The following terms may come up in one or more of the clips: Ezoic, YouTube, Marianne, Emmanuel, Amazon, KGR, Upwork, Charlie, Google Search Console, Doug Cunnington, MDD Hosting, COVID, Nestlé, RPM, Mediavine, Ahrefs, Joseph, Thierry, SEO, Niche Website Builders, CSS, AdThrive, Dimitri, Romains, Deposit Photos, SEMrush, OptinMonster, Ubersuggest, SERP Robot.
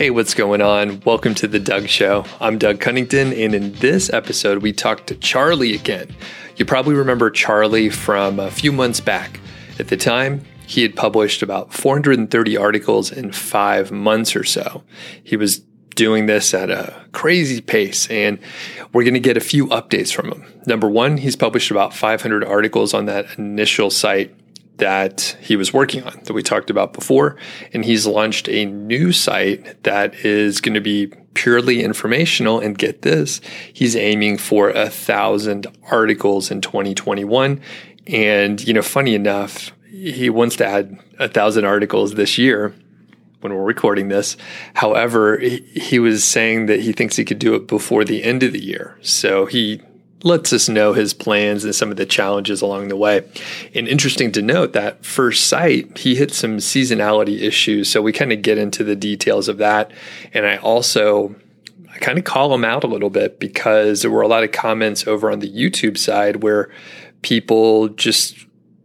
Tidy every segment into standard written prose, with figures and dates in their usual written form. Hey, what's going on? Welcome to The Doug Show. I'm Doug Cunnington, and in this episode, we talked to Charlie again. You probably remember Charlie from a few months back. At the time, he had published about 430 articles in 5 months or so. He was doing this at a crazy pace, and we're going to get a few updates from him. Number one, he's published about 500 articles on that initial site that he was working on that we talked about before, and he's launched a new site that is going to be purely informational, and get this, he's aiming for 1,000 articles in 2021, and, you know, funny enough, he wants to add 1,000 articles this year when we're recording this. However, he was saying that he thinks he could do it before the end of the year. So he lets us know his plans and some of the challenges along the way. And interesting to note, that first site, he hit some seasonality issues. So we kind of get into the details of that. And I kind of call him out a little bit because there were a lot of comments over on the YouTube side where people just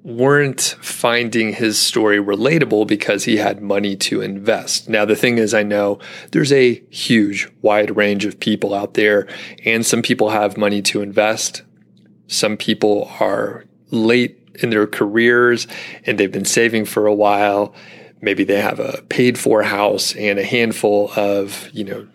weren't finding his story relatable because he had money to invest. Now, the thing is, I know there's a huge wide range of people out there, and some people have money to invest. Some people are late in their careers and they've been saving for a while. Maybe they have a paid for house and a handful of, you know,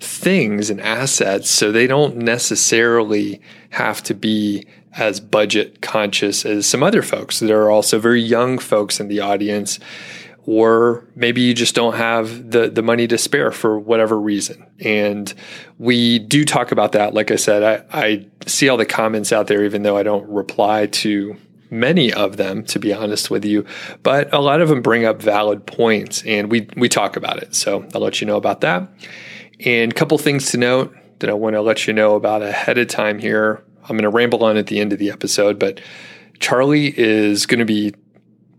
things and assets. So they don't necessarily have to be as budget conscious as some other folks. There are also very young folks in the audience, or maybe you just don't have the money to spare for whatever reason. And we do talk about that. Like I said, I see all the comments out there, even though I don't reply to many of them, to be honest with you, but a lot of them bring up valid points, and we talk about it. So I'll let you know about that. And a couple things to note that I want to let you know about ahead of time here. I'm going to ramble on at the end of the episode, but Charlie is going to be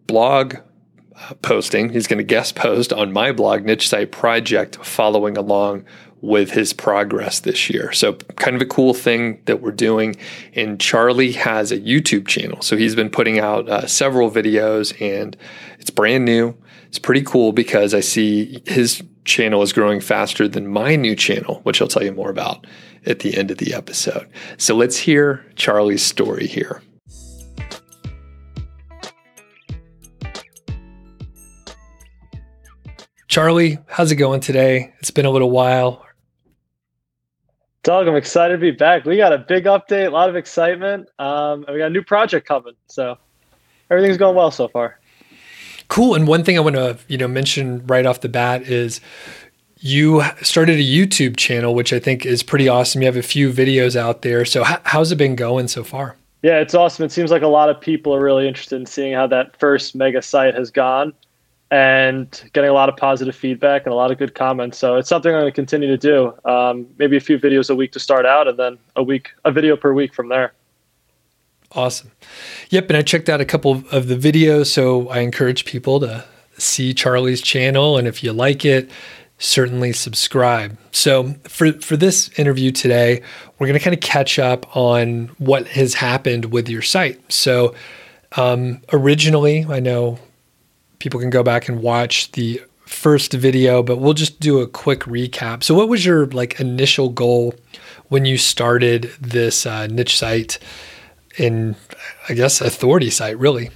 blog posting. He's going to guest post on my blog, Niche Site Project, following along with his progress this year. So kind of a cool thing that we're doing. And Charlie has a YouTube channel. So he's been putting out several videos, and it's brand new. It's pretty cool because I see his channel is growing faster than my new channel, which I'll tell you more about at the end of the episode. So let's hear Charlie's story here. Charlie, how's it going today? It's been a little while. Doug, I'm excited to be back. We got a big update, a lot of excitement, and we got a new project coming. So everything's going well so far. Cool. And one thing I want to mention right off the bat is you started a YouTube channel, which I think is pretty awesome. You have a few videos out there. So how's it been going so far? Yeah, it's awesome. It seems like a lot of people are really interested in seeing how that first mega site has gone, and getting a lot of positive feedback and a lot of good comments. So it's something I'm going to continue to do. Maybe a few videos a week to start out, and then a video per week from there. Awesome. Yep. And I checked out a couple of the videos. So I encourage people to see Charlie's channel. And if you like it, certainly subscribe. So for this interview today, we're going to kind of catch up on what has happened with your site. So originally, I know people can go back and watch the first video, but we'll just do a quick recap. So what was your initial goal when you started this niche site and I guess authority site really?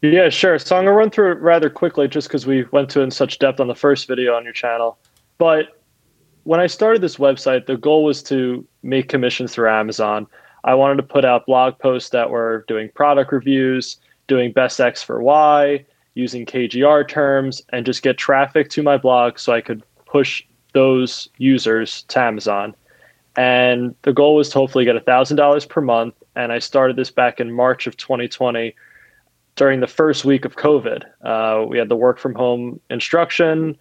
Yeah, sure. So I'm going to run through it rather quickly just because we went to it in such depth on the first video on your channel. But when I started this website, the goal was to make commissions through Amazon. I wanted to put out blog posts that were doing product reviews, doing best X for Y, using KGR terms, and just get traffic to my blog so I could push those users to Amazon. And the goal was to hopefully get $1,000 per month. And I started this back in March of 2020. During the first week of COVID, we had the work from home instruction.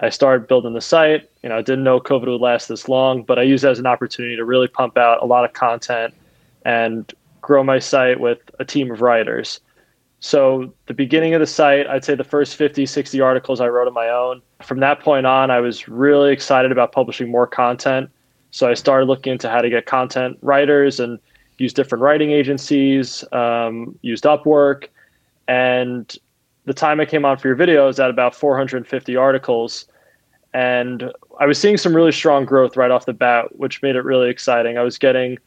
I started building the site. I didn't know COVID would last this long, but I used it as an opportunity to really pump out a lot of content and grow my site with a team of writers. So the beginning of the site, I'd say the first 50, 60 articles I wrote on my own. From that point on, I was really excited about publishing more content. So I started looking into how to get content writers and use different writing agencies, used Upwork. And the time I came on for your video is at about 450 articles. And I was seeing some really strong growth right off the bat, which made it really exciting. I was getting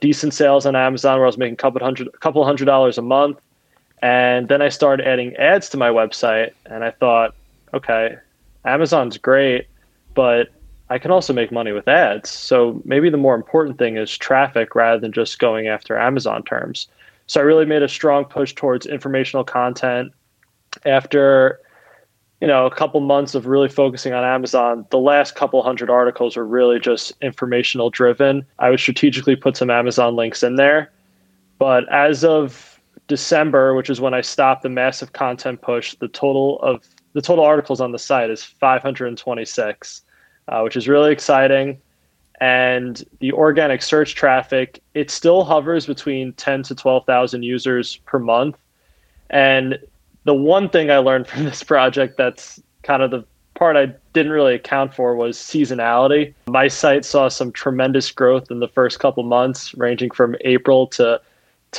decent sales on Amazon where I was making a couple hundred dollars a month. And then I started adding ads to my website. And I thought, okay, Amazon's great, but I can also make money with ads. So maybe the more important thing is traffic rather than just going after Amazon terms. So I really made a strong push towards informational content. After, you know, a couple months of really focusing on Amazon, the last couple hundred articles were really just informational driven. I would strategically put some Amazon links in there. But as of December, which is when I stopped the massive content push, the total articles on the site is 526, which is really exciting. And the organic search traffic, it still hovers between 10 to 12,000 users per month. And the one thing I learned from this project that's kind of the part I didn't really account for was seasonality. My site saw some tremendous growth in the first couple months, ranging from April to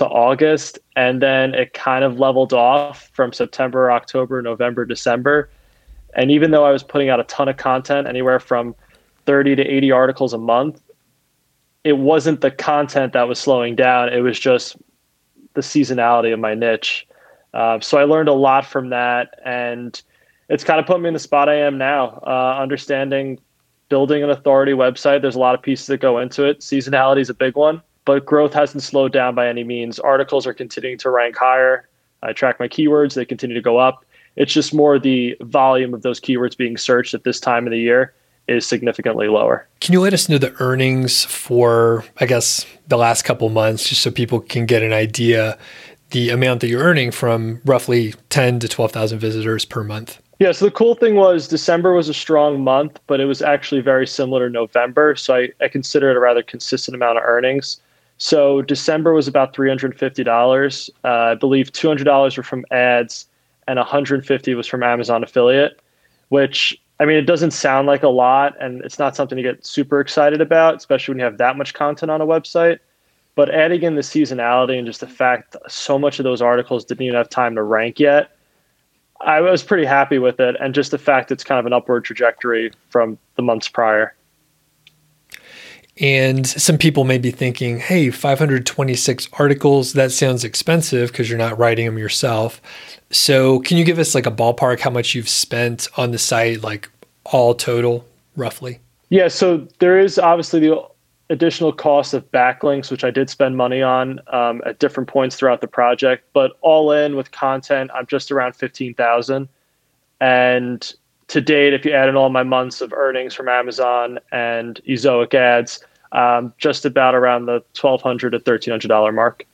August. And then it kind of leveled off from September, October, November, December. And even though I was putting out a ton of content, anywhere from 30 to 80 articles a month, it wasn't the content that was slowing down. It was just the seasonality of my niche. So I learned a lot from that, and it's kind of put me in the spot I am now, understanding building an authority website. There's a lot of pieces that go into it. Seasonality is a big one, but growth hasn't slowed down by any means. Articles are continuing to rank higher. I track my keywords. They continue to go up. It's just more the volume of those keywords being searched at this time of the year is significantly lower. Can you let us know the earnings for, I guess, the last couple months, just so people can get an idea the amount that you're earning from roughly 10 to 12,000 visitors per month? Yeah, so the cool thing was December was a strong month, but it was actually very similar to November. So I consider it a rather consistent amount of earnings. So December was about $350. I believe $200 were from ads and $150 was from Amazon affiliate, which, I mean, it doesn't sound like a lot and it's not something to get super excited about, especially when you have that much content on a website. But adding in the seasonality and just the fact that so much of those articles didn't even have time to rank yet, I was pretty happy with it. And just the fact it's kind of an upward trajectory from the months prior. And some people may be thinking, hey, 526 articles, that sounds expensive because you're not writing them yourself. So can you give us like a ballpark how much you've spent on the site, like all total, roughly? Yeah, so there is obviously the additional cost of backlinks, which I did spend money on at different points throughout the project, but all in with content, I'm just around 15,000. And to date, if you add in all my months of earnings from Amazon and Ezoic ads, just about around the $1,200 to $1,300 mark.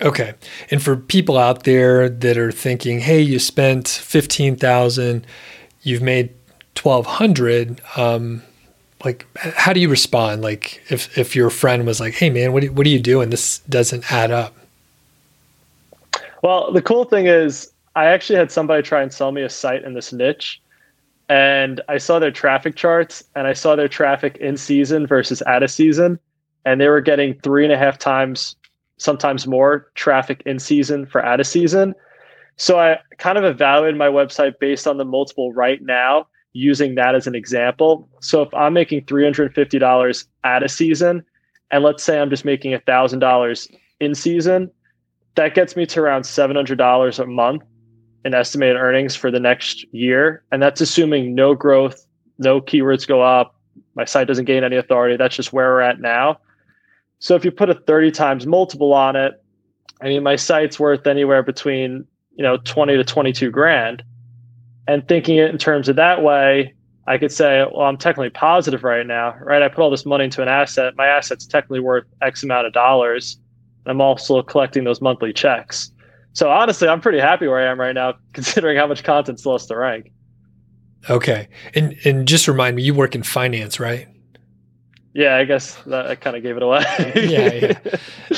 Okay. And for people out there that are thinking, hey, you spent 15,000, you've made 1,200, like, how do you respond? Like, if your friend was like, hey, man, what are you doing? This doesn't add up. Well, the cool thing is I actually had somebody try and sell me a site in this niche, and I saw their traffic charts, and I saw their traffic in season versus out of season, and they were getting 3.5 times, sometimes more, traffic in season for out of season. So I kind of evaluated my website based on the multiple right now, using that as an example. So if I'm making $350 out of season, and let's say I'm just making $1,000 in season, that gets me to around $700 a month in estimated earnings for the next year. And that's assuming no growth, no keywords go up, my site doesn't gain any authority. That's just where we're at now. So if you put a 30 times multiple on it, I mean, my site's worth anywhere between, you know, 20 to 22 grand. And thinking it in terms of that way, I could say, well, I'm technically positive right now, right? I put all this money into an asset. My asset's technically worth X amount of dollars. I'm also collecting those monthly checks. So honestly, I'm pretty happy where I am right now, considering how much content's lost to rank. Okay. And just remind me, you work in finance, right? Yeah, I guess that I kind of gave it away. Yeah.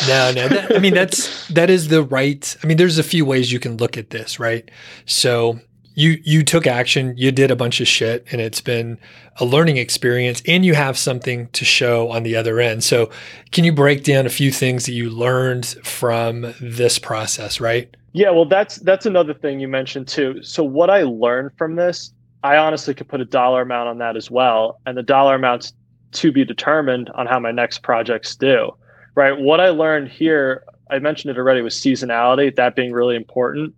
No. That is the right. I mean, there's a few ways you can look at this, right? So you took action, you did a bunch of shit, and it's been a learning experience, and you have something to show on the other end. So can you break down a few things that you learned from this process, right? Yeah, well, that's another thing you mentioned too. So what I learned from this, I honestly could put a dollar amount on that as well. And the dollar amount's to be determined on how my next projects do, right? What I learned here, I mentioned it already, was seasonality, that being really important.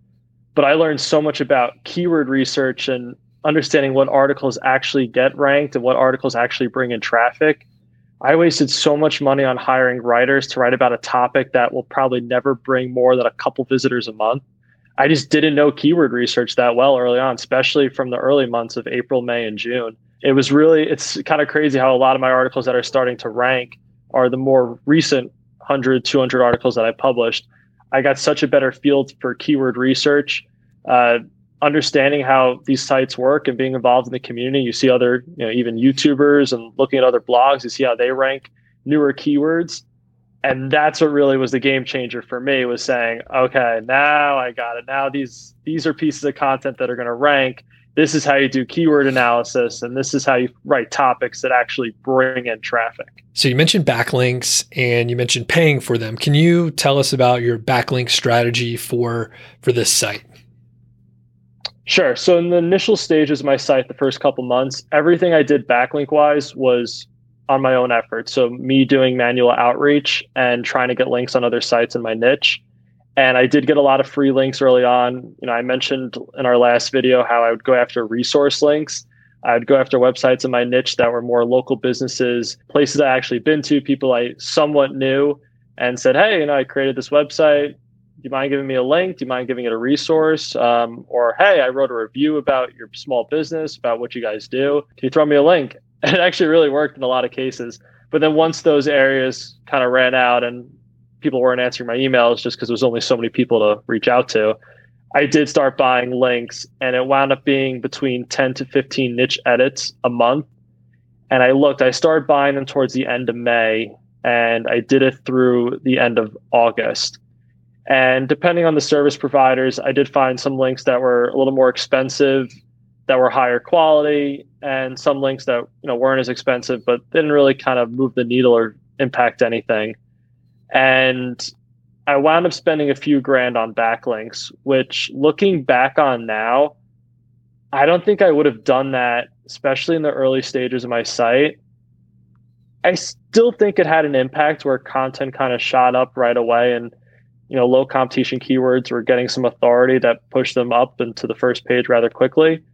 But I learned so much about keyword research and understanding what articles actually get ranked and what articles actually bring in traffic. I wasted so much money on hiring writers to write about a topic that will probably never bring more than a couple visitors a month. I just didn't know keyword research that well early on, especially from the early months of April, May, and June. It's kind of crazy how a lot of my articles that are starting to rank are the more recent 100, 200 articles that I published. I got such a better feel for keyword research, understanding how these sites work and being involved in the community. You see other, even YouTubers and looking at other blogs, you see how they rank newer keywords. And that's what really was the game changer for me, was saying, okay, now I got it. Now these are pieces of content that are going to rank. This is how you do keyword analysis, and this is how you write topics that actually bring in traffic. So you mentioned backlinks and you mentioned paying for them. Can you tell us about your backlink strategy for this site? Sure. So in the initial stages of my site, the first couple months, everything I did backlink-wise was on my own effort. So me doing manual outreach and trying to get links on other sites in my niche. And I did get a lot of free links early on. I mentioned in our last video how I would go after resource links. I would go after websites in my niche that were more local businesses, places I actually been to, people I somewhat knew, and said, hey, I created this website. Do you mind giving me a link? Do you mind giving it a resource? Or, hey, I wrote a review about your small business, about what you guys do. Can you throw me a link? And it actually really worked in a lot of cases. But then once those areas kind of ran out and people weren't answering my emails just because there was only so many people to reach out to, I did start buying links, and it wound up being between 10 to 15 niche edits a month. And I started buying them towards the end of May, and I did it through the end of August. And depending on the service providers, I did find some links that were a little more expensive, that were higher quality, and some links that weren't as expensive, but didn't really kind of move the needle or impact anything. And I wound up spending a few grand on backlinks, which looking back on now, I don't think I would have done that, especially in the early stages of my site. I still think it had an impact where content kind of shot up right away, and low competition keywords were getting some authority that pushed them up into the first page rather quickly.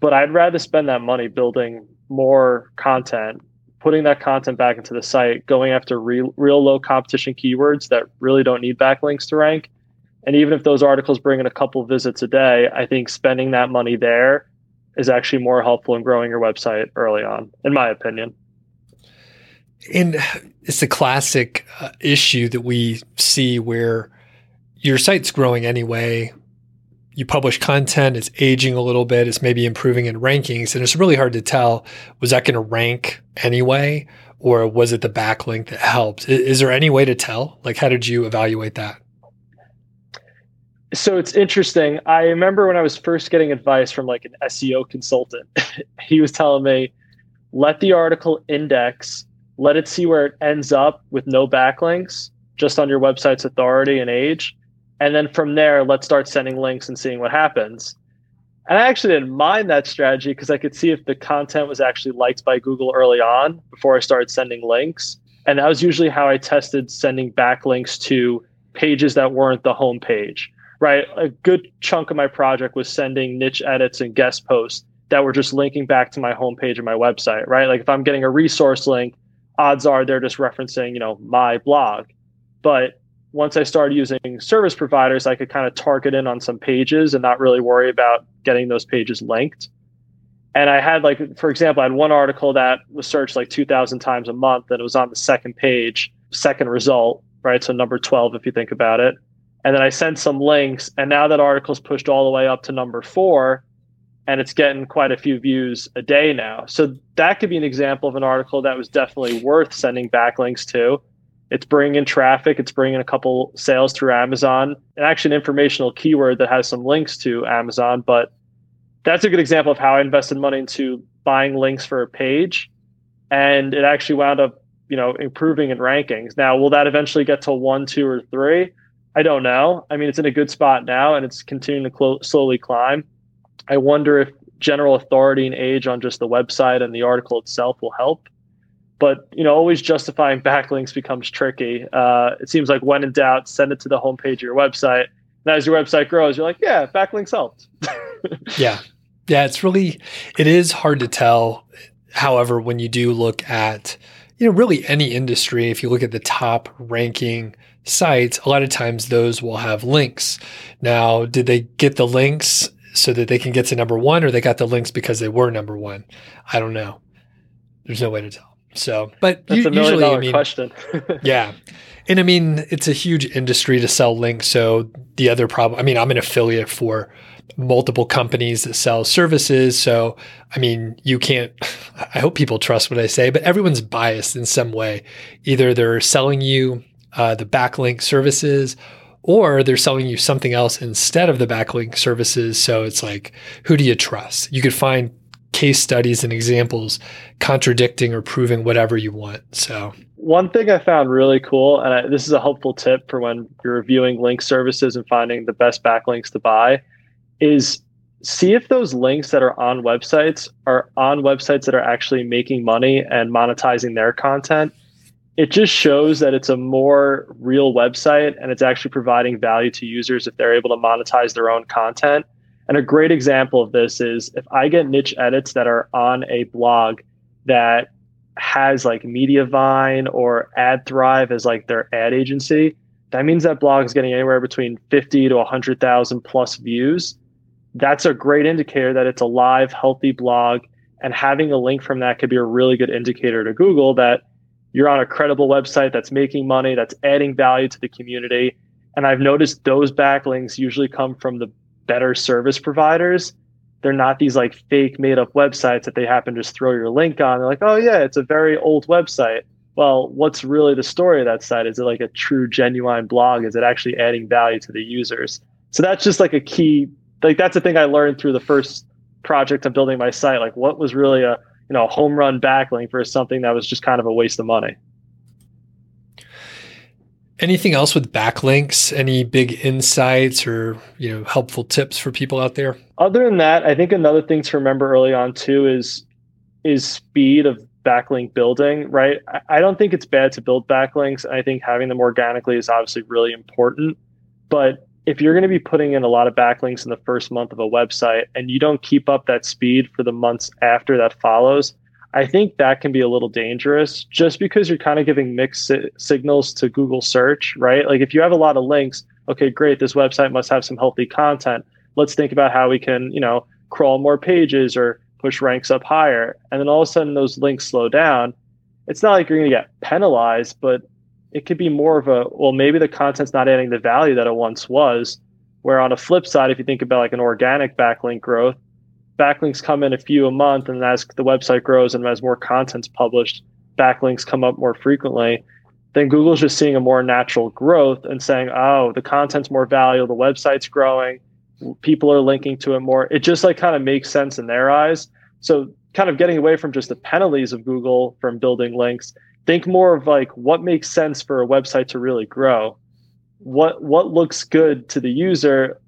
But I'd rather spend that money building more content, putting that content back into the site, going after real low competition keywords that really don't need backlinks to rank. And even if those articles bring in a couple visits a day, I think spending that money there is actually more helpful in growing your website early on, in my opinion. And it's a classic issue that we see where your site's growing anyway. You publish content, it's aging a little bit, it's maybe improving in rankings, and it's really hard to tell, was that going to rank anyway, or was it the backlink that helped? Is there any way to tell? How did you evaluate that? So it's interesting. I remember when I was first getting advice from an SEO consultant, he was telling me, let the article index, let it see where it ends up with no backlinks, just on your website's authority and age. And then from there, let's start sending links and seeing what happens. And I actually didn't mind that strategy because I could see if the content was actually liked by Google early on before I started sending links. And that was usually how I tested sending backlinks to pages that weren't the home page, right? A good chunk of my project was sending niche edits and guest posts that were just linking back to my homepage of my website, right? If I'm getting a resource link, odds are they're just referencing, my blog. But once I started using service providers, I could kind of target in on some pages and not really worry about getting those pages linked. And I had for example, I had one article that was searched 2,000 times a month, and it was on the second page, second result, right? So number 12, if you think about it. And then I sent some links, and now that article's pushed all the way up to number 4, and it's getting quite a few views a day now. So that could be an example of an article that was definitely worth sending backlinks to. It's bringing in traffic. It's bringing in a couple sales through Amazon, and actually an informational keyword that has some links to Amazon, but that's a good example of how I invested money into buying links for a page, and it actually wound up, you know, improving in rankings. Now, will that eventually get to 1, 2, or 3? I don't know. I mean, it's in a good spot now, and it's continuing to slowly climb. I wonder if general authority and age on just the website and the article itself will help. But, you know, always justifying backlinks becomes tricky. It seems like when in doubt, send it to the homepage of your website. And as your website grows, you're like, yeah, backlinks helped. Yeah. Yeah, it is hard to tell. However, when you do look at, you know, really any industry, if you look at the top ranking sites, a lot of times those will have links. Now, did they get the links so that they can get to number one, or they got the links because they were number one? I don't know. There's no way to tell. So, but that's $1 million question. Yeah. And I mean, it's a huge industry to sell links. So the other problem, I mean, I'm an affiliate for multiple companies that sell services. So, I mean, I hope people trust what I say, but everyone's biased in some way. Either they're selling you the backlink services, or they're selling you something else instead of the backlink services. So it's like, who do you trust? You could find case studies and examples contradicting or proving whatever you want. So one thing I found really cool, and this is a helpful tip for when you're reviewing link services and finding the best backlinks to buy, is see if those links that are on websites that are actually making money and monetizing their content. It just shows that it's a more real website, and it's actually providing value to users if they're able to monetize their own content. And a great example of this is if I get niche edits that are on a blog that has like Mediavine or AdThrive as like their ad agency, that means that blog is getting anywhere between 50 to 100,000 plus views. That's a great indicator that it's a live, healthy blog, and having a link from that could be a really good indicator to Google that you're on a credible website that's making money, that's adding value to the community. And I've noticed those backlinks usually come from the better service providers. They're not these like fake made up websites that they happen to just throw your link on. They're like, oh yeah, it's a very old website. Well, what's really the story of that site? Is it like a true, genuine blog? Is it actually adding value to the users? So that's just like a key, like that's the thing I learned through the first project of building my site. Like what was really a, you know, home run backlink for something that was just kind of a waste of money. Anything else with backlinks? Any big insights or, you know, helpful tips for people out there? Other than that, I think another thing to remember early on too is speed of backlink building, right? I don't think it's bad to build backlinks. I think having them organically is obviously really important. But if you're going to be putting in a lot of backlinks in the first month of a website and you don't keep up that speed for the months after that follows, I think that can be a little dangerous just because you're kind of giving mixed signals to Google search, right? Like if you have a lot of links, okay, great, this website must have some healthy content. Let's think about how we can, you know, crawl more pages or push ranks up higher. And then all of a sudden those links slow down. It's not like you're going to get penalized, but it could be more of a, well, maybe the content's not adding the value that it once was. Where on the flip side, if you think about like an organic backlink growth, backlinks come in a few a month, and as the website grows and as more content's published, backlinks come up more frequently. Then Google's just seeing a more natural growth and saying, oh, the content's more valuable, the website's growing, people are linking to it more. It just like kind of makes sense in their eyes. So kind of getting away from just the penalties of Google from building links, think more of like what makes sense for a website to really grow. What looks good to the user?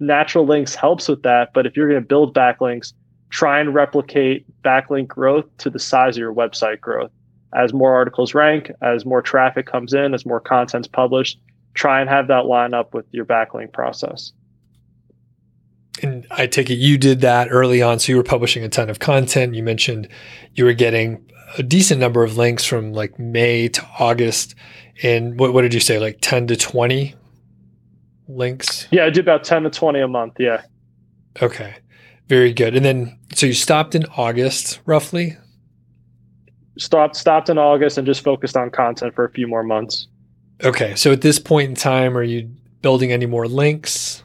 Natural links helps with that, but if you're going to build backlinks, try and replicate backlink growth to the size of your website growth. As more articles rank, as more traffic comes in, as more content's published, try and have that line up with your backlink process. And I take it you did that early on, so you were publishing a ton of content. You mentioned you were getting a decent number of links from like May to August, and what did you say, like 10 to 20? Links? Yeah, I do about 10 to 20 a month. Yeah. Okay. Very good. And then, so you stopped in August, roughly? Stopped in August and just focused on content for a few more months. Okay. So at this point in time, are you building any more links?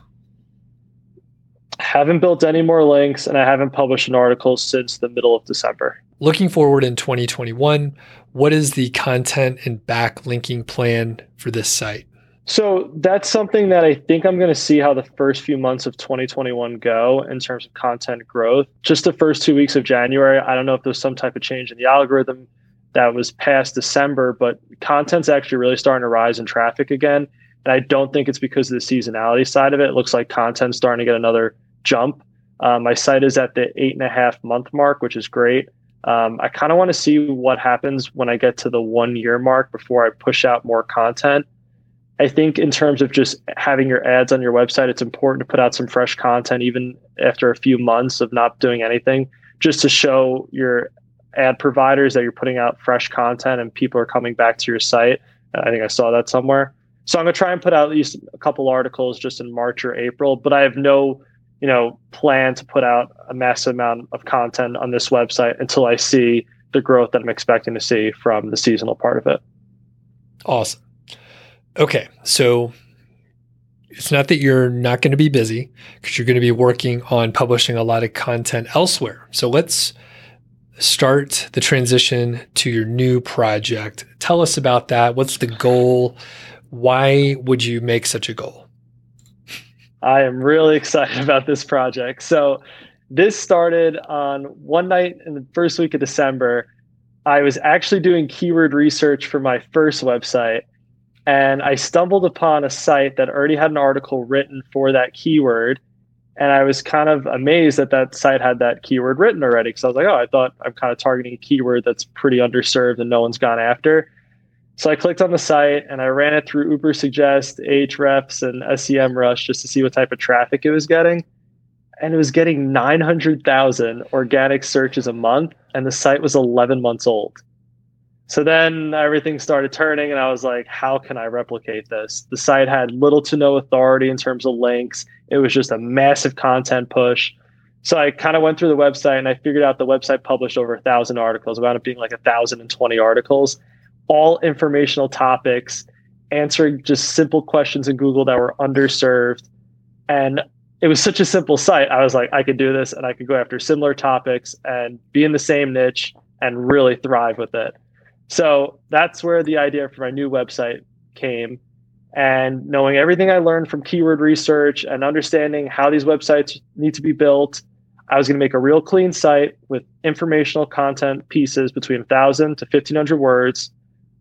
Haven't built any more links, and I haven't published an article since the middle of December. Looking forward in 2021, what is the content and backlinking plan for this site? So that's something that I think I'm going to see how the first few months of 2021 go in terms of content growth. Just the first 2 weeks of January, I don't know if there's some type of change in the algorithm that was past December, but content's actually really starting to rise in traffic again. And I don't think it's because of the seasonality side of it. It looks like content's starting to get another jump. My site is at the 8.5 month mark, which is great. I kind of want to see what happens when I get to the 1 year mark before I push out more content. I think in terms of just having your ads on your website, it's important to put out some fresh content, even after a few months of not doing anything, just to show your ad providers that you're putting out fresh content and people are coming back to your site. I think I saw that somewhere. So I'm going to try and put out at least a couple articles just in March or April, but I have no, plan to put out a massive amount of content on this website until I see the growth that I'm expecting to see from the seasonal part of it. Awesome. Okay. So it's not that you're not going to be busy, because you're going to be working on publishing a lot of content elsewhere. So let's start the transition to your new project. Tell us about that. What's the goal? Why would you make such a goal? I am really excited about this project. So this started on one night in the first week of December. I was actually doing keyword research for my first website, and I stumbled upon a site that already had an article written for that keyword. And I was kind of amazed that that site had that keyword written already, because I was like, oh, I thought I'm kind of targeting a keyword that's pretty underserved and no one's gone after. So I clicked on the site and I ran it through Ubersuggest, Ahrefs, and SEMrush just to see what type of traffic it was getting. And it was getting 900,000 organic searches a month, and the site was 11 months old. So then everything started turning and I was like, how can I replicate this? The site had little to no authority in terms of links. It was just a massive content push. So I kind of went through the website and I figured out the website published over 1,000 articles, about it being like 1,020 articles, all informational topics, answering just simple questions in Google that were underserved. And it was such a simple site. I was like, I could do this and I could go after similar topics and be in the same niche and really thrive with it. So that's where the idea for my new website came. And knowing everything I learned from keyword research and understanding how these websites need to be built, I was going to make a real clean site with informational content pieces between 1,000 to 1,500 words.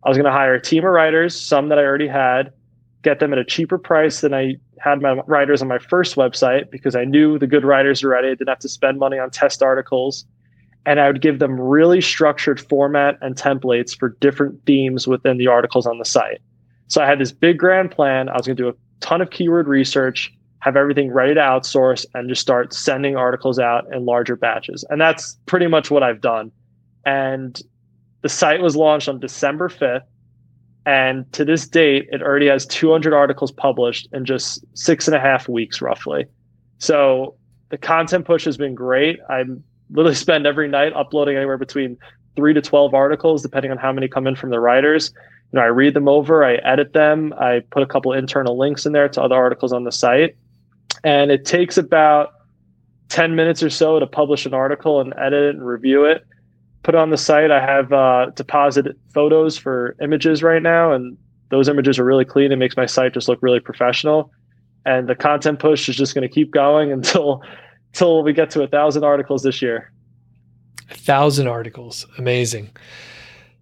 I was going to hire a team of writers, some that I already had, get them at a cheaper price than I had my writers on my first website, because I knew the good writers already. I didn't have to spend money on test articles. And I would give them really structured format and templates for different themes within the articles on the site. So I had this big grand plan. I was going to do a ton of keyword research, have everything ready to outsource, and just start sending articles out in larger batches. And that's pretty much what I've done. And the site was launched on December 5th. And to this date, it already has 200 articles published in just 6.5 weeks, roughly. So the content push has been great. I'm literally spend every night uploading anywhere between 3 to 12 articles, depending on how many come in from the writers. I read them over, I edit them, I put a couple internal links in there to other articles on the site. And it takes about 10 minutes or so to publish an article and edit it and review it. Put it on the site. I have deposit photos for images right now, and those images are really clean. It makes my site just look really professional. And the content push is just going to keep going until we get to 1,000 articles this year. 1,000 articles. Amazing.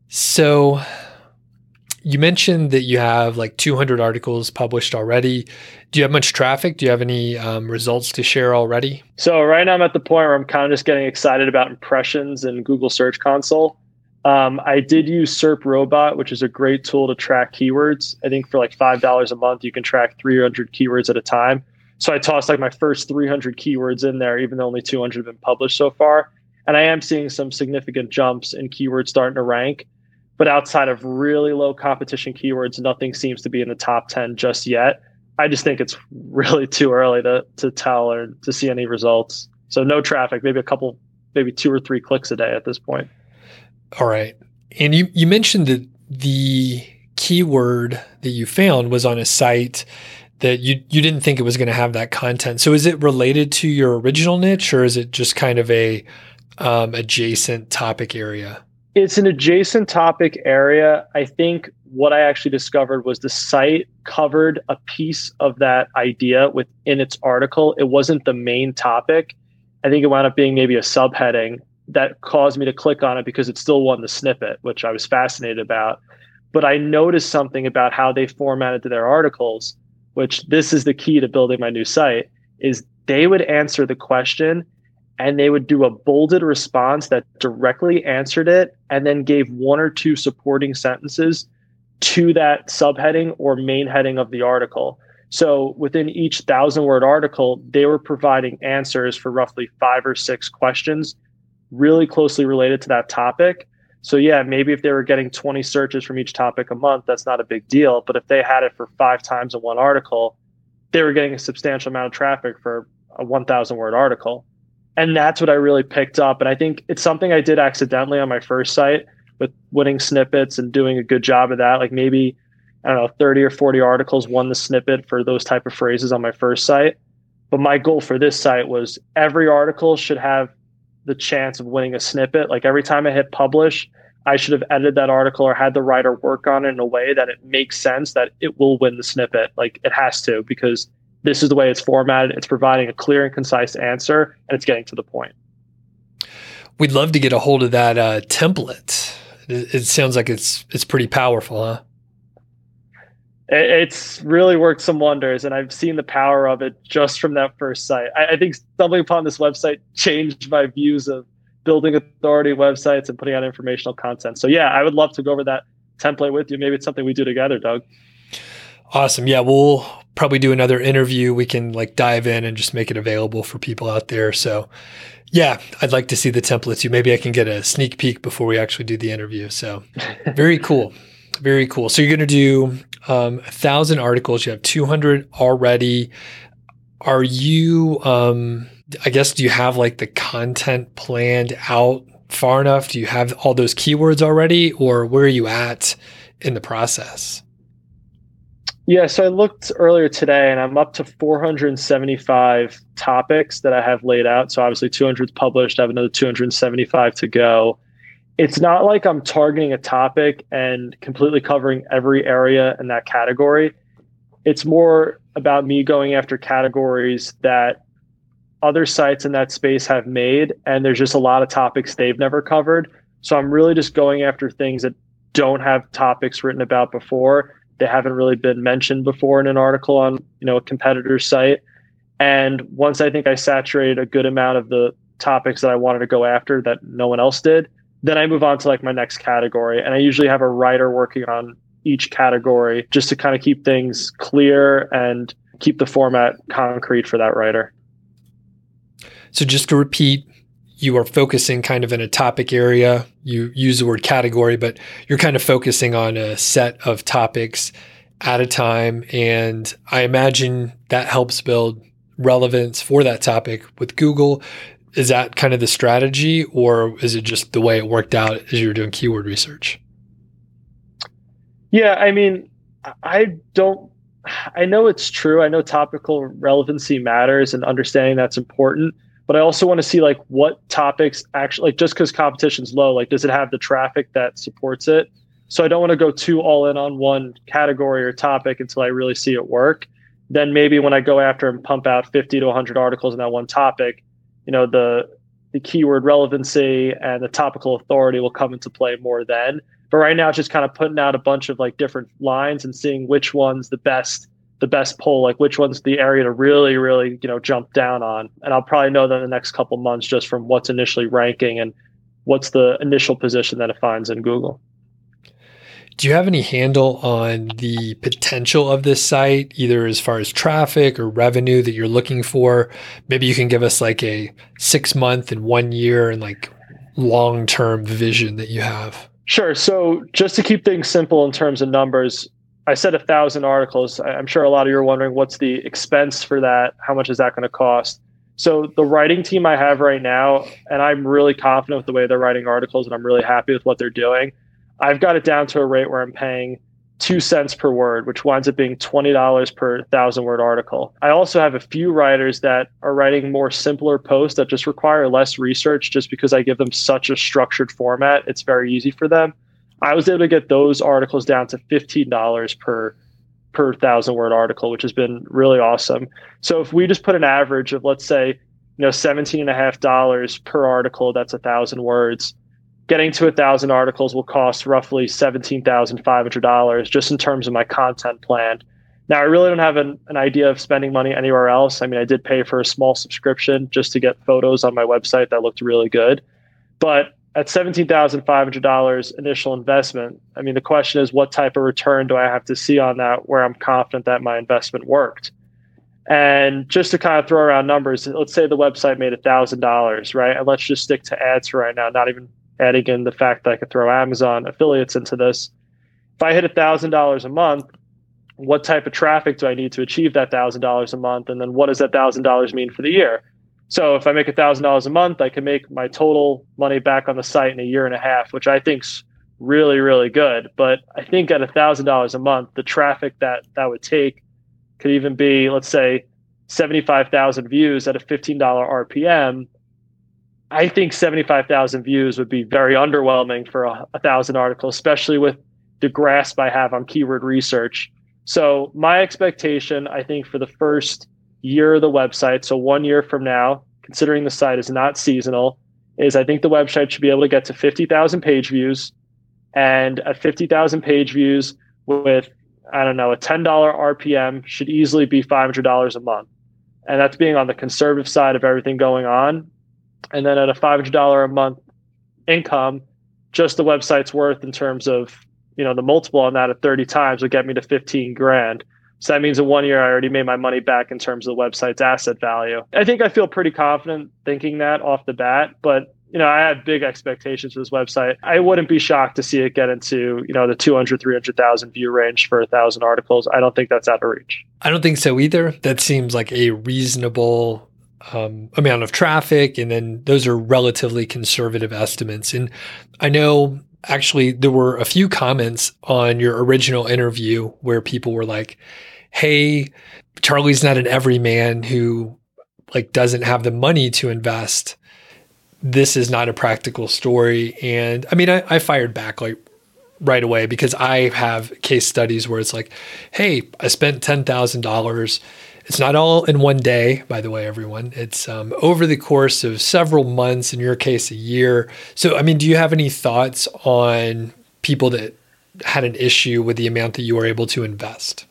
So you mentioned that you have like 200 articles published already. Do you have much traffic? Do you have any results to share already? So right now I'm at the point where I'm kind of just getting excited about impressions in Google Search Console. I did use SERP Robot, which is a great tool to track keywords. I think for like $5 a month, you can track 300 keywords at a time. So I tossed like my first 300 keywords in there, even though only 200 have been published so far. And I am seeing some significant jumps in keywords starting to rank. But outside of really low competition keywords, nothing seems to be in the top 10 just yet. I just think it's really too early to tell or to see any results. So no traffic, maybe 2 or 3 clicks a day at this point. All right. And you mentioned that the keyword that you found was on a site that you didn't think it was going to have that content. So is it related to your original niche, or is it just kind of a adjacent topic area? It's an adjacent topic area. I think what I actually discovered was the site covered a piece of that idea within its article. It wasn't the main topic. I think it wound up being maybe a subheading that caused me to click on it because it still won the snippet, which I was fascinated about. But I noticed something about how they formatted their articles, which this is the key to building my new site, is they would answer the question and they would do a bolded response that directly answered it and then gave one or two supporting sentences to that subheading or main heading of the article. So within each 1,000-word article, they were providing answers for roughly 5 or 6 questions really closely related to that topic. So yeah, maybe if they were getting 20 searches from each topic a month, that's not a big deal. But if they had it for 5 times in one article, they were getting a substantial amount of traffic for a 1,000-word article. And that's what I really picked up. And I think it's something I did accidentally on my first site with winning snippets and doing a good job of that. Like maybe, I don't know, 30 or 40 articles won the snippet for those type of phrases on my first site. But my goal for this site was every article should have the chance of winning a snippet. Like every time I hit publish, I should have edited that article or had the writer work on it in a way that it makes sense that it will win the snippet. Like it has to, because this is the way it's formatted. It's providing a clear and concise answer, and it's getting to the point. We'd love to get a hold of that template. It sounds like it's pretty powerful, huh? It's really worked some wonders, and I've seen the power of it just from that first site. I think stumbling upon this website changed my views of building authority websites and putting out informational content. So yeah, I would love to go over that template with you. Maybe it's something we do together, Doug. Awesome. Yeah, we'll probably do another interview. We can like dive in and just make it available for people out there. So yeah, I'd like to see the templates. Maybe I can get a sneak peek before we actually do the interview. So very cool. Very cool. So you're going to do 1,000 articles. You have 200 already. Are you, I guess, do you have like the content planned out far enough? Do you have all those keywords already, or where are you at in the process? Yeah, so I looked earlier today and I'm up to 475 topics that I have laid out. So obviously 200's published. I have another 275 to go. It's not like I'm targeting a topic and completely covering every area in that category. It's more about me going after categories that other sites in that space have made, and there's just a lot of topics they've never covered. So I'm really just going after things that don't have topics written about before. They haven't really been mentioned before in an article on, you know, a competitor's site. And once I think I saturated a good amount of the topics that I wanted to go after that no one else did, then I move on to like my next category. And I usually have a writer working on each category just to kind of keep things clear and keep the format concrete for that writer. So just to repeat, you are focusing kind of in a topic area. You use the word category, but you're kind of focusing on a set of topics at a time. And I imagine that helps build relevance for that topic with Google. Is that kind of the strategy, or is it just the way it worked out as you were doing keyword research? Yeah, I mean, I know it's true. I know topical relevancy matters and understanding that's important, but I also want to see like what topics actually, like just because competition's low, like does it have the traffic that supports it? So I don't want to go too all in on one category or topic until I really see it work. Then maybe when I go after and pump out 50 to 100 articles in that one topic, you know, the keyword relevancy and the topical authority will come into play more then. But right now, it's just kind of putting out a bunch of like different lines and seeing which one's the best pull, like which one's the area to really, really, you know, jump down on. And I'll probably know that in the next couple months just from what's initially ranking and what's the initial position that it finds in Google. Do you have any handle on the potential of this site, either as far as traffic or revenue that you're looking for? Maybe you can give us like a 6-month and 1 year and like long-term vision that you have. Sure. So just to keep things simple in terms of numbers, I said 1,000 articles. I'm sure a lot of you are wondering what's the expense for that? How much is that going to cost? So the writing team I have right now, and I'm really confident with the way they're writing articles, and I'm really happy with what they're doing. I've got it down to a rate where I'm paying 2 cents per word, which winds up being $20 per 1,000-word article. I also have a few writers that are writing more simpler posts that just require less research just because I give them such a structured format. It's very easy for them. I was able to get those articles down to $15 per 1,000-word article, which has been really awesome. So if we just put an average of, let's say, $17.50 per article, that's 1,000 words. Getting to 1,000 articles will cost roughly $17,500 just in terms of my content plan. Now, I really don't have an idea of spending money anywhere else. I mean, I did pay for a small subscription just to get photos on my website that looked really good. But at $17,500 initial investment, I mean, the question is, what type of return do I have to see on that where I'm confident that my investment worked? And just to kind of throw around numbers, let's say the website made $1,000, right? And let's just stick to ads for right now, not even adding in the fact that I could throw Amazon affiliates into this. If I hit $1,000 a month, what type of traffic do I need to achieve that $1,000 a month? And then what does that $1,000 mean for the year? So if I make $1,000 a month, I can make my total money back on the site in a year and a half, which I think's really, really good. But I think at $1,000 a month, the traffic that would take could even be, let's say, 75,000 views at a $15 RPM. I think 75,000 views would be very underwhelming for a 1,000 articles, especially with the grasp I have on keyword research. So my expectation, I think, for the first year of the website, so 1 year from now, considering the site is not seasonal, is I think the website should be able to get to 50,000 page views. And at 50,000 page views with, I don't know, a $10 RPM should easily be $500 a month. And that's being on the conservative side of everything going on. And then at a $500 a month income, just the website's worth in terms of, the multiple on that at 30 times would get me to 15 grand. So that means in 1 year, I already made my money back in terms of the website's asset value. I think I feel pretty confident thinking that off the bat, but I have big expectations for this website. I wouldn't be shocked to see it get into, the 200, 300,000 view range for 1,000 articles. I don't think that's out of reach. I don't think so either. That seems like a reasonable amount of traffic. And then those are relatively conservative estimates. And I know actually there were a few comments on your original interview where people were like, hey, Charlie's not an everyman who doesn't have the money to invest. This is not a practical story. And I mean, I fired back right away because I have case studies where it's like, hey, I spent $10,000. It's not all in one day, by the way, everyone. It's over the course of several months, in your case, a year. So, I mean, do you have any thoughts on people that had an issue with the amount that you were able to invest?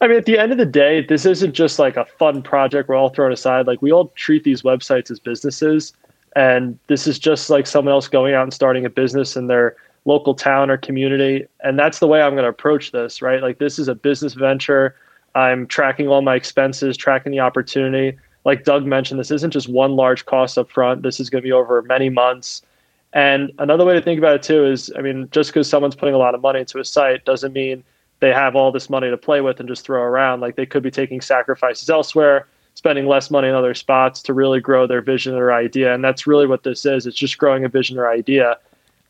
I mean, at the end of the day, this isn't just a fun project we're all throwing aside. We all treat these websites as businesses. And this is just someone else going out and starting a business in their local town or community. And that's the way I'm going to approach this, right? This is a business venture. I'm tracking all my expenses, tracking the opportunity. Like Doug mentioned, this isn't just one large cost up front. This is going to be over many months. And another way to think about it too is, I mean, just because someone's putting a lot of money into a site doesn't mean they have all this money to play with and just throw around. They could be taking sacrifices elsewhere, spending less money in other spots to really grow their vision or idea. And that's really what this is. It's just growing a vision or idea.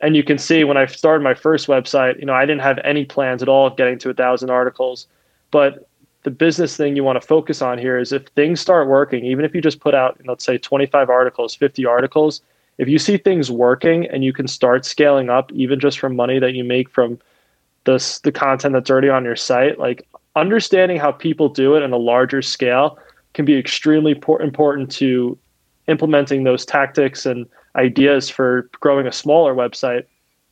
And you can see when I started my first website, I didn't have any plans at all of getting to 1,000 articles. But the business thing you want to focus on here is if things start working, even if you just put out, let's say 25 articles, 50 articles, if you see things working and you can start scaling up, even just from money that you make from the content that's already on your site, understanding how people do it on a larger scale can be extremely important to implementing those tactics and ideas for growing a smaller website.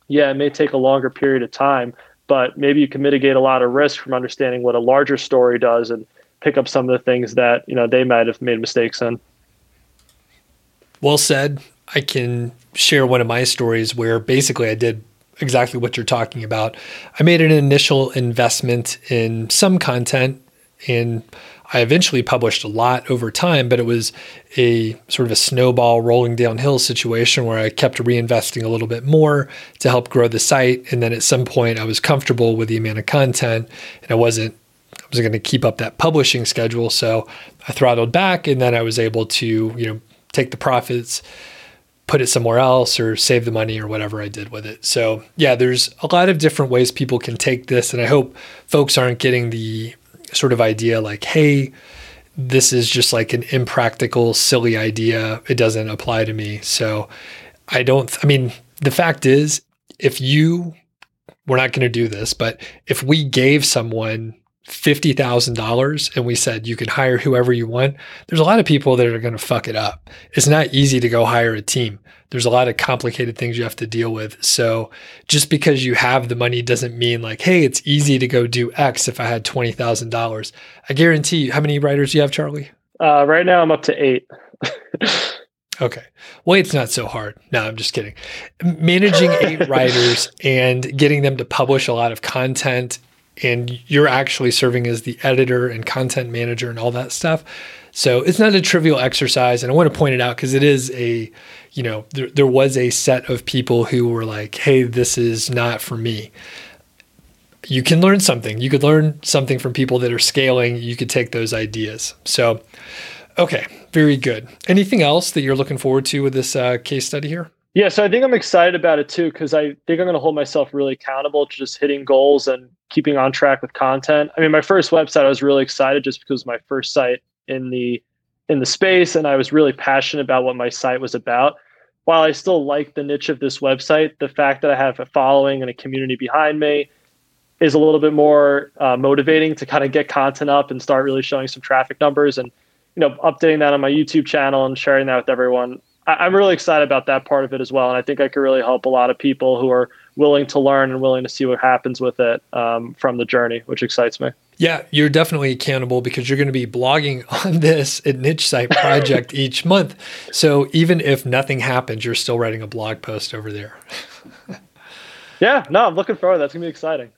Yeah, it may take a longer period of time, but maybe you can mitigate a lot of risk from understanding what a larger story does and pick up some of the things that they might have made mistakes in. Well said. I can share one of my stories where basically I did exactly what you're talking about. I made an initial investment in some content, and I eventually published a lot over time, but it was a sort of a snowball rolling downhill situation where I kept reinvesting a little bit more to help grow the site. And then at some point I was comfortable with the amount of content and I wasn't going to keep up that publishing schedule. So I throttled back, and then I was able to, take the profits, put it somewhere else, or save the money, or whatever I did with it. So yeah, there's a lot of different ways people can take this. And I hope folks aren't getting the sort of idea hey, this is just an impractical, silly idea. It doesn't apply to me. So I mean, the fact is, if you we're not going to do this, but if we gave someone $50,000 and we said, you can hire whoever you want, there's a lot of people that are going to fuck it up. It's not easy to go hire a team. There's a lot of complicated things you have to deal with. So just because you have the money doesn't mean like, hey, it's easy to go do X if I had $20,000. I guarantee you, how many writers do you have, Charlie? Right now I'm up to 8. Okay. Well, it's not so hard. No, I'm just kidding. Managing 8 writers and getting them to publish a lot of content, and you're actually serving as the editor and content manager and all that stuff. So it's not a trivial exercise. And I want to point it out because it is a, you know, there was a set of people who were like, hey, this is not for me. You can learn something. You could learn something from people that are scaling. You could take those ideas. So, okay, very good. Anything else that you're looking forward to with this case study here? Yeah, so I think I'm excited about it too, because I think I'm going to hold myself really accountable to just hitting goals and keeping on track with content. I mean, my first website, I was really excited just because it was my first site in the space, and I was really passionate about what my site was about. While I still like the niche of this website, the fact that I have a following and a community behind me is a little bit more motivating to kind of get content up and start really showing some traffic numbers and, you know, updating that on my YouTube channel and sharing that with everyone. I'm really excited about that part of it as well. And I think I could really help a lot of people who are willing to learn and willing to see what happens with it from the journey, which excites me. Yeah, you're definitely accountable because you're going to be blogging on this at Niche Site Project each month. So even if nothing happens, you're still writing a blog post over there. Yeah, no, I'm looking forward to that. It's going to be exciting.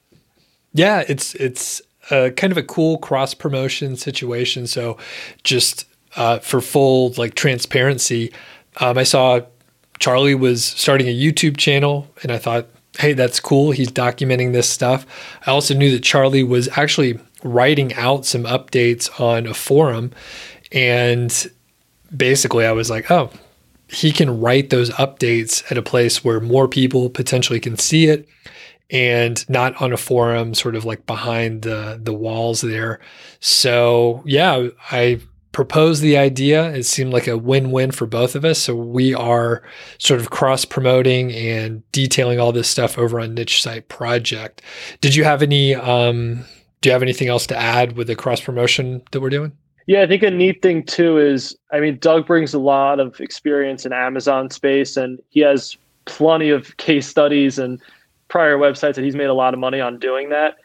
Yeah, it's kind of a cool cross-promotion situation. So just for full like transparency, I saw Charlie was starting a YouTube channel, and I thought, hey, that's cool. He's documenting this stuff. I also knew that Charlie was actually writing out some updates on a forum, and basically I was like, oh, he can write those updates at a place where more people potentially can see it and not on a forum sort of like behind the walls there. So yeah, I proposed the idea. It seemed like a win-win for both of us. So we are sort of cross-promoting and detailing all this stuff over on Niche Site Project. Did you have any, do you have anything else to add with the cross-promotion that we're doing? Yeah, I think a neat thing too is, I mean, Doug brings a lot of experience in Amazon space, and he has plenty of case studies and prior websites that he's made a lot of money on doing that.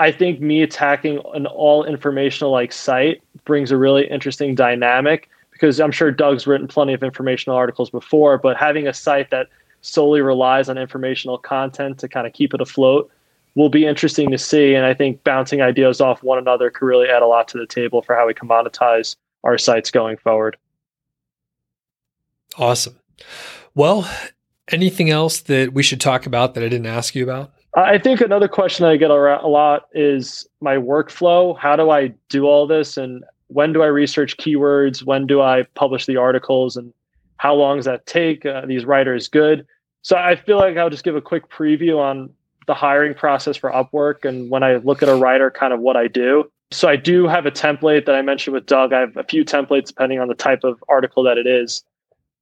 I think me attacking an all informational like site brings a really interesting dynamic, because I'm sure Doug's written plenty of informational articles before, but having a site that solely relies on informational content to kind of keep it afloat will be interesting to see. And I think bouncing ideas off one another could really add a lot to the table for how we can monetize our sites going forward. Awesome. Well, anything else that we should talk about that I didn't ask you about? I think another question I get a lot is my workflow. How do I do all this? And when do I research keywords? When do I publish the articles? And how long does that take? Are these writers good? So I feel like I'll just give a quick preview on the hiring process for Upwork and when I look at a writer, kind of what I do. So I do have a template that I mentioned with Doug. I have a few templates depending on the type of article that it is.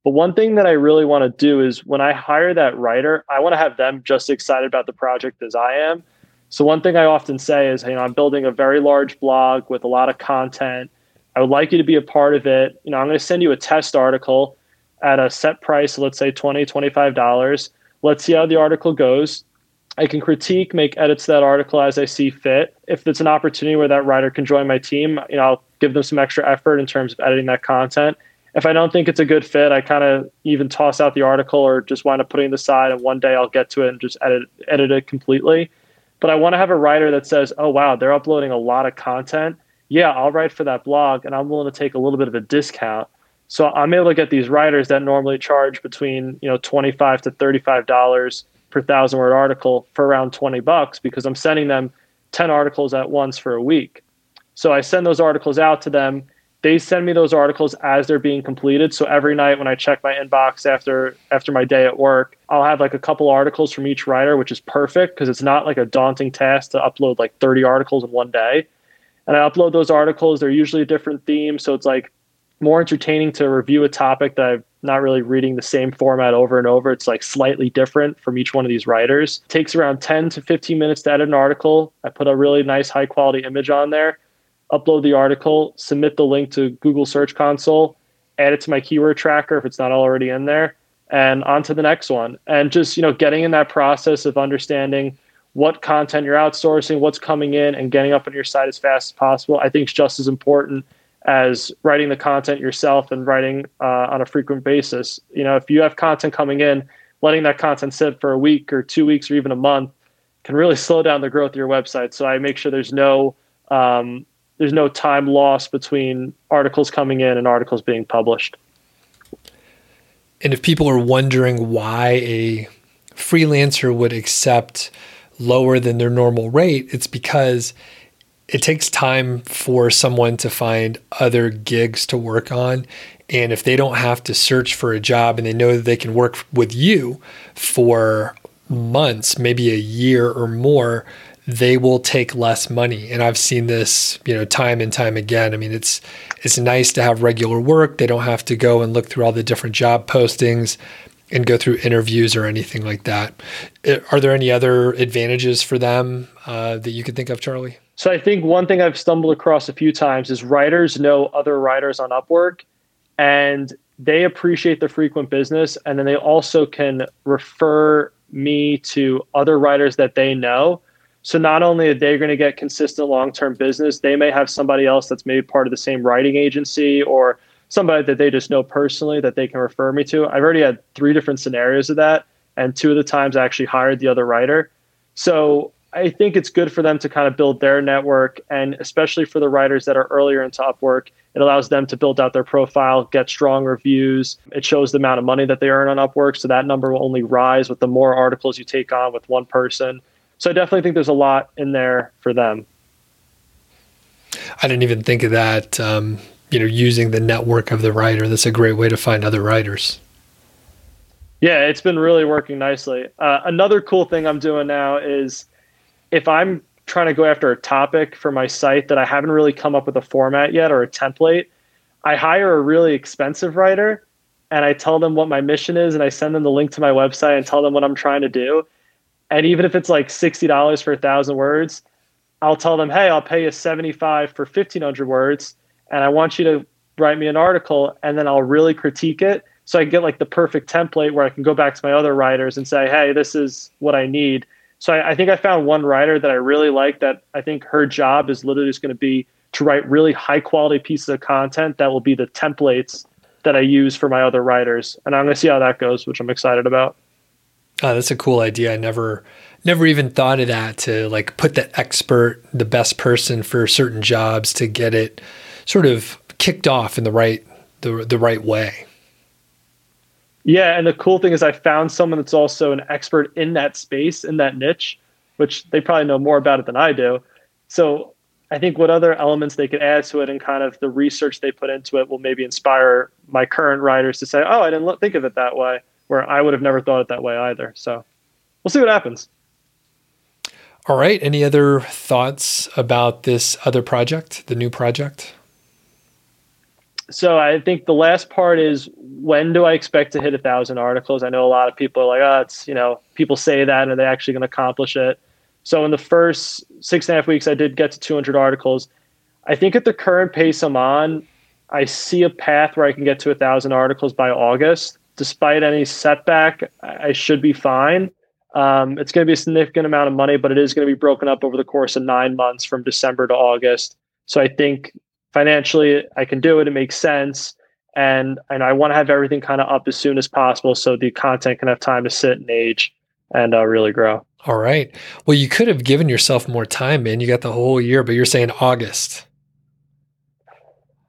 But one thing that I really want to do is when I hire that writer, I want to have them just excited about the project as I am. So one thing I often say is, hey, you know, I'm building a very large blog with a lot of content. I would like you to be a part of it. You know, I'm going to send you a test article at a set price, let's say $20, $25. Let's see how the article goes. I can critique, make edits to that article as I see fit. If it's an opportunity where that writer can join my team, you know, I'll give them some extra effort in terms of editing that content. If I don't think it's a good fit, I kind of even toss out the article or just wind up putting it aside, and one day I'll get to it and just edit it completely. But I want to have a writer that says, oh, wow, they're uploading a lot of content. Yeah, I'll write for that blog, and I'm willing to take a little bit of a discount. So I'm able to get these writers that normally charge between, you know, $25 to $35 per 1,000-word article for around $20 because I'm sending them 10 articles at once for a week. So I send those articles out to them. They send me those articles as they're being completed. So every night when I check my inbox after my day at work, I'll have like a couple articles from each writer, which is perfect because it's not like a daunting task to upload like 30 articles in one day. And I upload those articles. They're usually a different theme. So it's like more entertaining to review a topic that I'm not really reading the same format over and over. It's like slightly different from each one of these writers. It takes around 10 to 15 minutes to edit an article. I put a really nice high quality image on there, upload the article, submit the link to Google Search Console, add it to my keyword tracker if it's not already in there, and on to the next one. And just, you know, getting in that process of understanding what content you're outsourcing, what's coming in, and getting up on your site as fast as possible, I think is just as important as writing the content yourself and writing on a frequent basis. You know, if you have content coming in, letting that content sit for a week or 2 weeks or even a month can really slow down the growth of your website. So I make sure there's no time lost between articles coming in and articles being published. And if people are wondering why a freelancer would accept lower than their normal rate, it's because it takes time for someone to find other gigs to work on. And if they don't have to search for a job and they know that they can work with you for months, maybe a year or more, they will take less money. And I've seen this, you know, time and time again. I mean, it's nice to have regular work. They don't have to go and look through all the different job postings and go through interviews or anything like that. Are there any other advantages for them that you could think of, Charlie? So I think one thing I've stumbled across a few times is writers know other writers on Upwork, and they appreciate the frequent business. And then they also can refer me to other writers that they know. So not only are they going to get consistent long-term business, they may have somebody else that's maybe part of the same writing agency or somebody that they just know personally that they can refer me to. I've already had 3 different scenarios of that, and 2 of the times I actually hired the other writer. So I think it's good for them to kind of build their network, and especially for the writers that are earlier into Upwork, it allows them to build out their profile, get strong reviews. It shows the amount of money that they earn on Upwork, so that number will only rise with the more articles you take on with one person. So I definitely think there's a lot in there for them. I didn't even think of that. You know, using the network of the writer, that's a great way to find other writers. Yeah, it's been really working nicely. Another cool thing I'm doing now is if I'm trying to go after a topic for my site that I haven't really come up with a format yet or a template, I hire a really expensive writer and I tell them what my mission is and I send them the link to my website and tell them what I'm trying to do. And even if it's like $60 for 1,000 words, I'll tell them, hey, I'll pay you $75 for 1,500 words. And I want you to write me an article, and then I'll really critique it. So I get like the perfect template where I can go back to my other writers and say, hey, this is what I need. So I think I found one writer that I really like that I think her job is literally just going to be to write really high quality pieces of content that will be the templates that I use for my other writers. And I'm going to see how that goes, which I'm excited about. Oh, that's a cool idea. I never even thought of that, to like put the expert, the best person for certain jobs, to get it sort of kicked off in the right way. Yeah, and the cool thing is I found someone that's also an expert in that space, in that niche, which they probably know more about it than I do. So I think what other elements they could add to it and kind of the research they put into it will maybe inspire my current writers to say, oh, I didn't think of it that way, where I would have never thought it that way either. So we'll see what happens. All right. Any other thoughts about this other project, the new project? So I think the last part is, when do I expect to hit 1,000 articles? I know a lot of people are like, oh, it's, you know, people say that, and are they actually going to accomplish it? So in the first 6.5 weeks, I did get to 200 articles. I think at the current pace I'm on, I see a path where I can get to 1,000 articles by August. Despite any setback, I should be fine. It's going to be a significant amount of money, but it is going to be broken up over the course of 9 months from December to August. So I think financially I can do it. It makes sense. And I want to have everything kind of up as soon as possible so the content can have time to sit and age and really grow. All right. Well, you could have given yourself more time, man. You got the whole year, but you're saying August.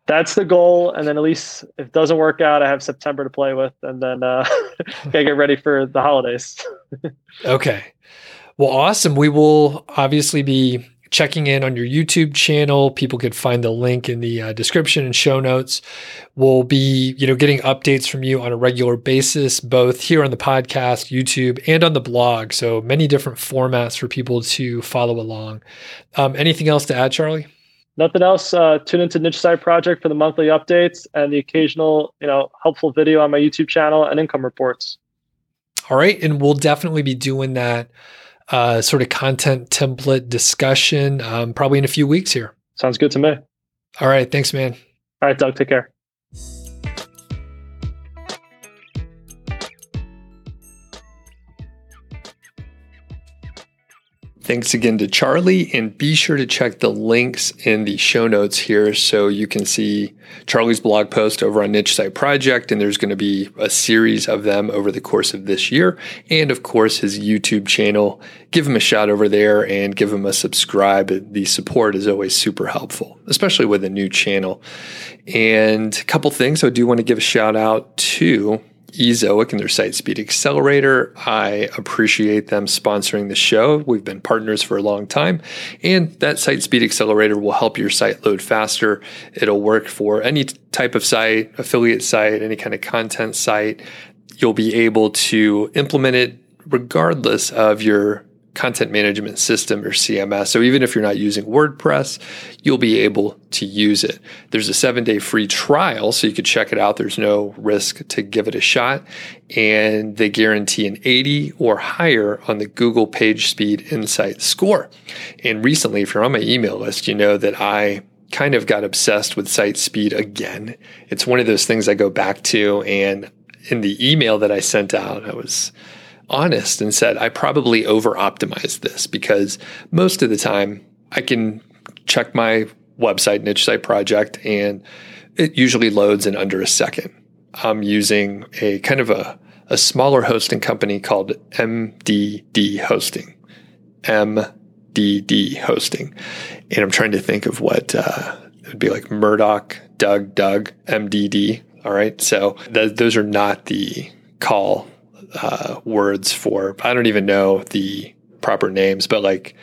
That's the goal. And then at least if it doesn't work out, I have September to play with, and then gotta get ready for the holidays. Okay. Well, awesome. We will obviously be checking in on your YouTube channel. People could find the link in the description and show notes. We'll be, you know, getting updates from you on a regular basis, both here on the podcast, YouTube, and on the blog. So many different formats for people to follow along. Anything else to add, Charlie? Nothing else. Tune into Niche Site Project for the monthly updates and the occasional, helpful video on my YouTube channel and income reports. All right. And we'll definitely be doing that sort of content template discussion probably in a few weeks here. Sounds good to me. All right. Thanks, man. All right, Doug. Take care. Thanks again to Charlie, and be sure to check the links in the show notes here so you can see Charlie's blog post over on Niche Site Project, and there's going to be a series of them over the course of this year, and of course his YouTube channel. Give him a shot over there and give him a subscribe. The support is always super helpful, especially with a new channel. And a couple things I do want to give a shout out to Ezoic and their Site Speed Accelerator. I appreciate them sponsoring the show. We've been partners for a long time, and that Site Speed Accelerator will help your site load faster. It'll work for any type of site, affiliate site, any kind of content site. You'll be able to implement it regardless of your content management system or CMS. So even if you're not using WordPress, you'll be able to use it. There's a 7-day free trial, so you could check it out. There's no risk to give it a shot. And they guarantee an 80 or higher on the Google PageSpeed Insight score. And recently, if you're on my email list, you know that I kind of got obsessed with site speed again. It's one of those things I go back to. And in the email that I sent out, I was honest and said, I probably over-optimized this because most of the time I can check my website, Niche Site Project, and it usually loads in under a second. I'm using a kind of a smaller hosting company called MDD Hosting. MDD Hosting. And I'm trying to think of what it would be like Murdoch, Doug, MDD. All right. So those are not the call words for, I don't even know the proper names, but like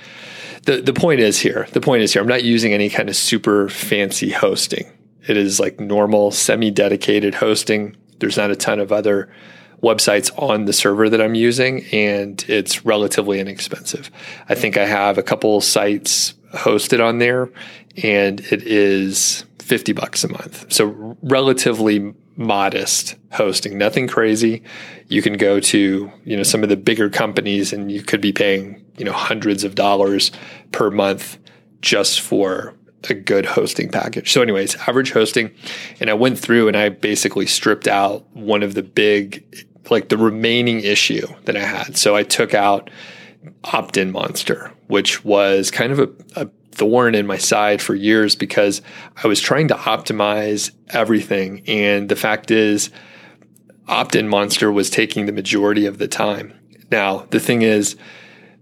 the point is here, I'm not using any kind of super fancy hosting. It is like normal semi-dedicated hosting. There's not a ton of other websites on the server that I'm using, and it's relatively inexpensive. I think I have a couple sites hosted on there, and it is $50 a month. So relatively modest hosting, nothing crazy. You can go to, some of the bigger companies and you could be paying, hundreds of dollars per month just for a good hosting package. So anyways, average hosting. And I went through and I basically stripped out one of the big, like the remaining issue that I had. So I took out OptinMonster, which was kind of a thorn in my side for years because I was trying to optimize everything. And the fact is, OptinMonster was taking the majority of the time. Now, the thing is,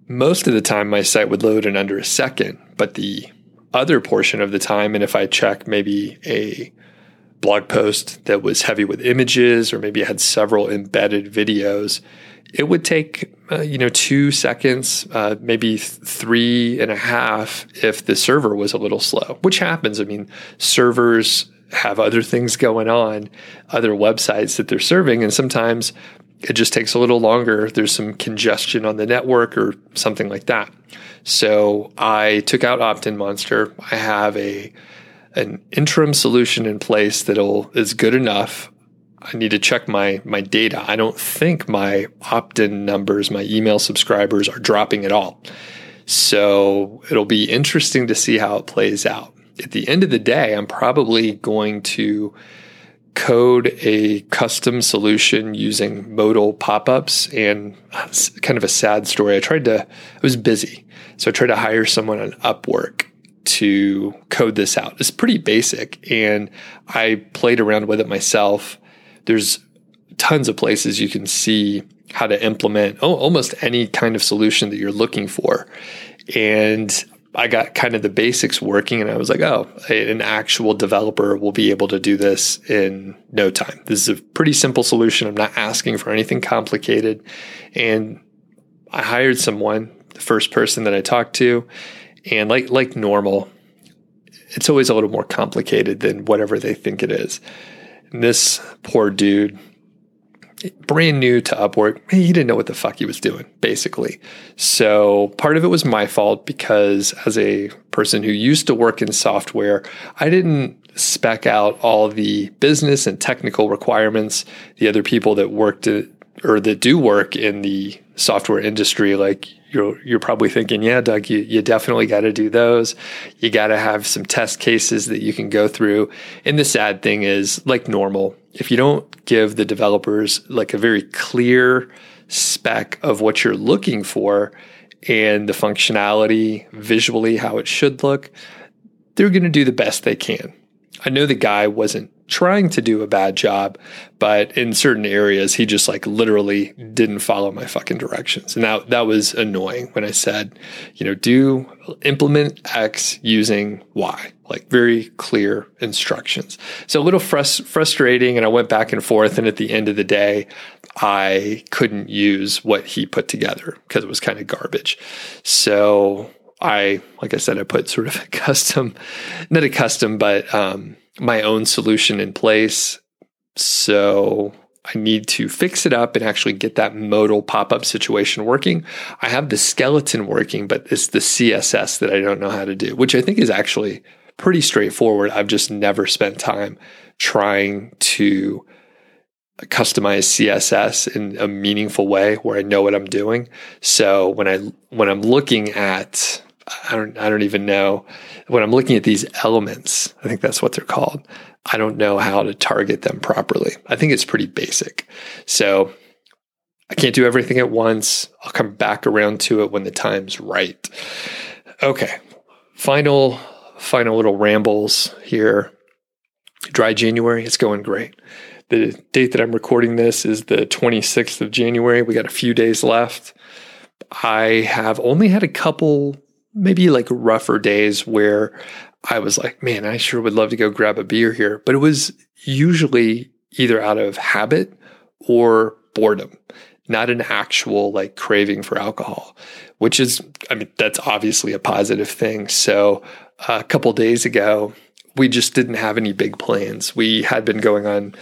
most of the time my site would load in under a second, but the other portion of the time, and if I check maybe a blog post that was heavy with images or maybe I had several embedded videos, it would take, 2 seconds, maybe 3.5 if the server was a little slow, which happens. I mean, servers have other things going on, other websites that they're serving, and sometimes it just takes a little longer. There's some congestion on the network or something like that. So I took out OptinMonster. I have an interim solution in place is good enough. I need to check my data. I don't think my opt-in numbers, my email subscribers are dropping at all. So it'll be interesting to see how it plays out. At the end of the day, I'm probably going to code a custom solution using modal pop-ups, and kind of a sad story. I was busy. So I tried to hire someone on Upwork to code this out. It's pretty basic, and I played around with it myself. There's tons of places you can see how to implement almost any kind of solution that you're looking for. And I got kind of the basics working, and I was like, an actual developer will be able to do this in no time. This is a pretty simple solution. I'm not asking for anything complicated. And I hired someone, the first person that I talked to, and like normal, it's always a little more complicated than whatever they think it is. And this poor dude brand new to Upwork. He didn't know what the fuck he was doing, basically. So part of it was my fault because as a person who used to work in software, I didn't spec out all the business and technical requirements the other people that worked or that do work in the software industry. Like you're probably thinking, yeah, Doug, you definitely got to do those. You got to have some test cases that you can go through. And the sad thing is, like normal, if you don't give the developers like a very clear spec of what you're looking for and the functionality visually, how it should look, they're going to do the best they can. I know the guy wasn't trying to do a bad job, but in certain areas, he just like literally didn't follow my fucking directions. And that was annoying when I said, implement X using Y, like very clear instructions. So a little frustrating. And I went back and forth. And at the end of the day, I couldn't use what he put together because it was kind of garbage. So I put sort of not a custom, but my own solution in place. So I need to fix it up and actually get that modal pop-up situation working. I have the skeleton working, but it's the CSS that I don't know how to do, which I think is actually pretty straightforward. I've just never spent time trying to customize CSS in a meaningful way where I know what I'm doing. So when I'm looking at I don't even know when I'm looking at these elements, I think that's what they're called. I don't know how to target them properly. I think it's pretty basic. So I can't do everything at once. I'll come back around to it when the time's right. Okay. Final little rambles here. Dry January. It's going great. The date that I'm recording this is the 26th of January. We got a few days left. I have only had a couple maybe like rougher days where I was like, man, I sure would love to go grab a beer here. But it was usually either out of habit or boredom, not an actual like craving for alcohol, which is, that's obviously a positive thing. So a couple days ago, we just didn't have any big plans. We had been going on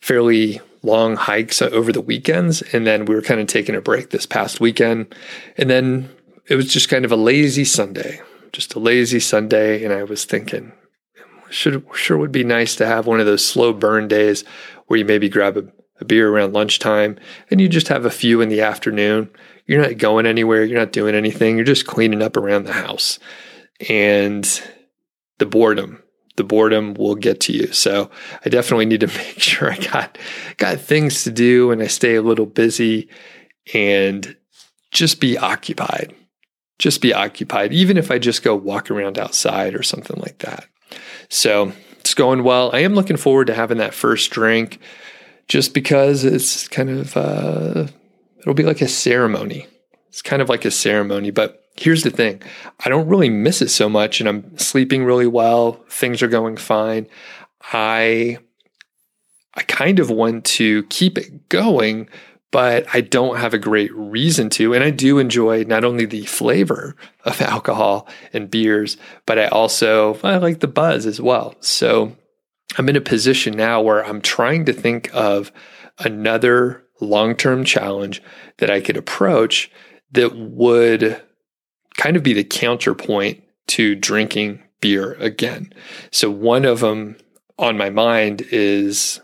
fairly long hikes over the weekends, and then we were kind of taking a break this past weekend. And then it was just kind of a lazy Sunday. And I was thinking, sure would be nice to have one of those slow burn days where you maybe grab a beer around lunchtime and you just have a few in the afternoon. You're not going anywhere. You're not doing anything. You're just cleaning up around the house. And the boredom will get to you. So I definitely need to make sure I got things to do and I stay a little busy and just be occupied. Even if I just go walk around outside or something like that. So it's going well. I am looking forward to having that first drink just because it's kind of, it'll be like a ceremony. But here's the thing. I don't really miss it so much and I'm sleeping really well. Things are going fine. I kind of want to keep it going, but I don't have a great reason to. And I do enjoy not only the flavor of alcohol and beers, but I like the buzz as well. So I'm in a position now where I'm trying to think of another long-term challenge that I could approach that would kind of be the counterpoint to drinking beer again. So one of them on my mind is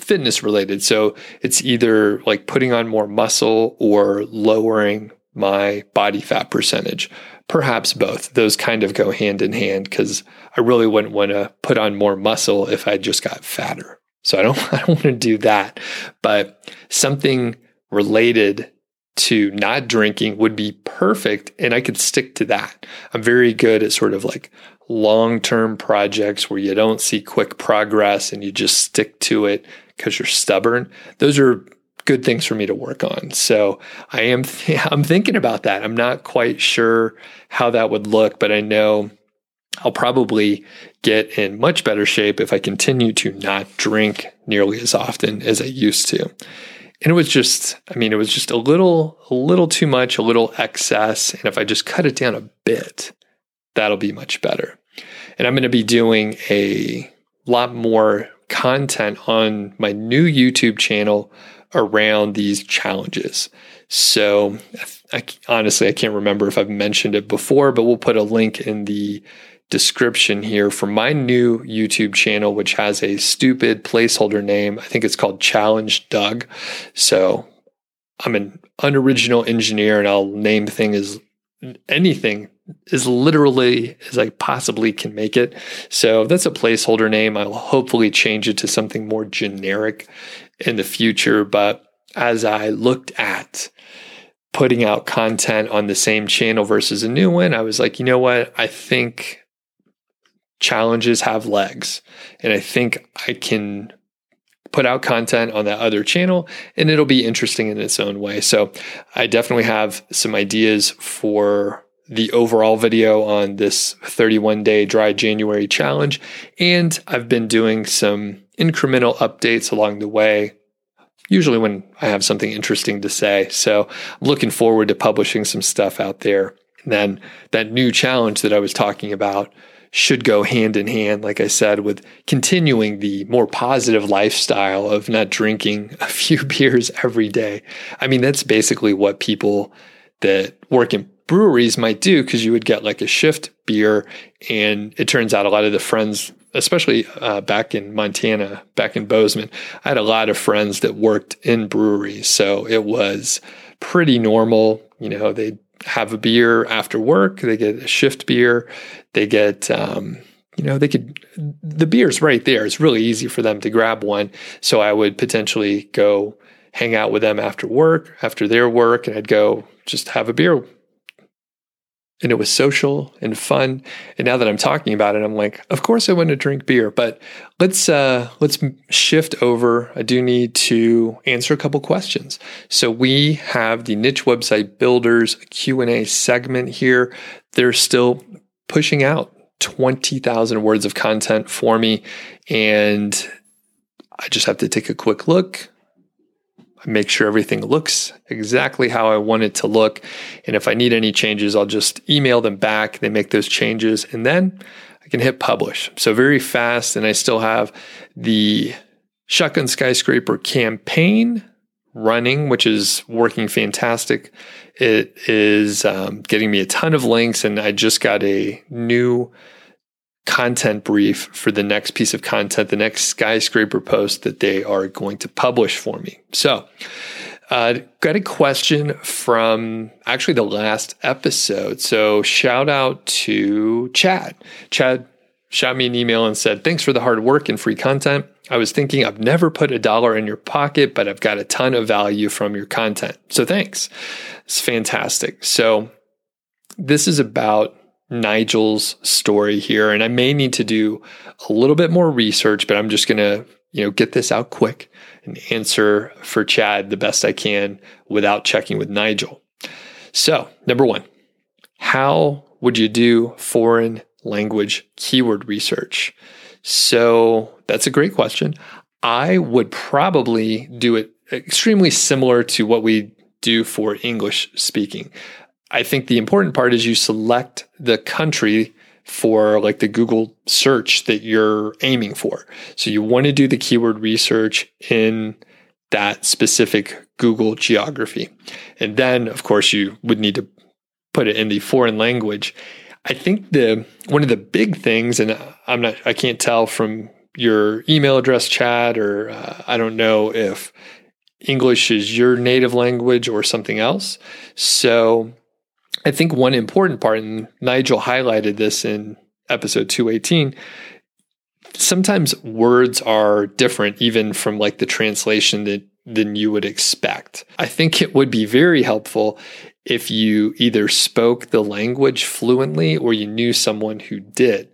fitness related. So it's either like putting on more muscle or lowering my body fat percentage, perhaps both. Those kind of go hand in hand because I really wouldn't want to put on more muscle if I just got fatter. So I don't want to do that, but something related to not drinking would be perfect. And I could stick to that. I'm very good at sort of like long-term projects where you don't see quick progress and you just stick to it because you're stubborn. Those are good things for me to work on. So I'm thinking about that. I'm not quite sure how that would look, but I know I'll probably get in much better shape if I continue to not drink nearly as often as I used to. And it was just a little too much, a little excess. And if I just cut it down a bit, that'll be much better. And I'm going to be doing a lot more content on my new YouTube channel around these challenges. So honestly, I can't remember if I've mentioned it before, but we'll put a link in the description here for my new YouTube channel, which has a stupid placeholder name. I think it's called Challenge Doug. So I'm an unoriginal engineer, and I'll name anything as literally as I possibly can make it. So that's a placeholder name. I'll hopefully change it to something more generic in the future. But as I looked at putting out content on the same channel versus a new one, I was like, you know what? I think challenges have legs, and I think I can put out content on that other channel, and it'll be interesting in its own way. So I definitely have some ideas for the overall video on this 31-day dry January challenge. And I've been doing some incremental updates along the way, usually when I have something interesting to say. So I'm looking forward to publishing some stuff out there. And then that new challenge that I was talking about should go hand in hand, like I said, with continuing the more positive lifestyle of not drinking a few beers every day. I mean, that's basically what people that work in breweries might do, because you would get like a shift beer. And it turns out a lot of the friends, especially back in Montana, back in Bozeman, I had a lot of friends that worked in breweries. So it was pretty normal. You know, they'd have a beer after work, they get a shift beer, they get, the beer's right there. It's really easy for them to grab one. So I would potentially go hang out with them after their work, and I'd go just have a beer. And it was social and fun. And now that I'm talking about it, I'm like, of course I want to drink beer, but let's shift over. I do need to answer a couple questions. So we have the Niche Website Builders Q&A segment here. They're still pushing out 20,000 words of content for me. And I just have to take a quick look, make sure everything looks exactly how I want it to look. And if I need any changes, I'll just email them back. They make those changes, and then I can hit publish. So very fast. And I still have the Shotgun Skyscraper campaign running, which is working fantastic. It is getting me a ton of links, and I just got a new content brief for the next piece of content, the next skyscraper post that they are going to publish for me. So got a question from actually the last episode. So shout out to Chad. Chad shot me an email and said, thanks for the hard work and free content. I was thinking I've never put $1 in your pocket, but I've got a ton of value from your content. So thanks. It's fantastic. So this is about Nigel's story here, and I may need to do a little bit more research, but I'm just going to, get this out quick and answer for Chad the best I can without checking with Nigel. So, number one, how would you do foreign language keyword research? So, that's a great question. I would probably do it extremely similar to what we do for English speaking. I think the important part is you select the country for like the Google search that you're aiming for. So you want to do the keyword research in that specific Google geography. And then, of course, you would need to put it in the foreign language. I think one of the big things, and I can't tell from your email address, Chad, or I don't know if English is your native language or something else. So I think one important part, and Nigel highlighted this in episode 218, sometimes words are different even from like the translation than you would expect. I think it would be very helpful if you either spoke the language fluently or you knew someone who did,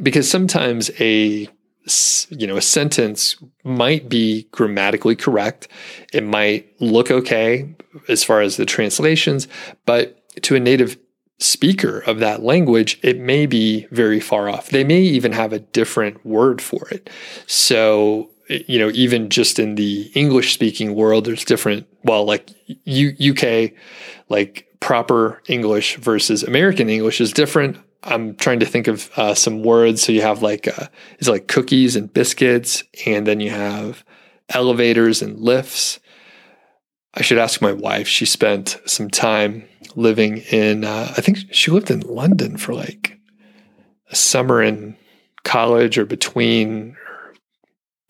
because sometimes a sentence might be grammatically correct. It might look okay as far as the translations, but to a native speaker of that language, it may be very far off. They may even have a different word for it. So, even just in the English speaking world, there's different, UK, like proper English versus American English is different. I'm trying to think of some words. So you have it's like cookies and biscuits, and then you have elevators and lifts. I should ask my wife. She spent some time living in, I think she lived in London for like a summer in college or between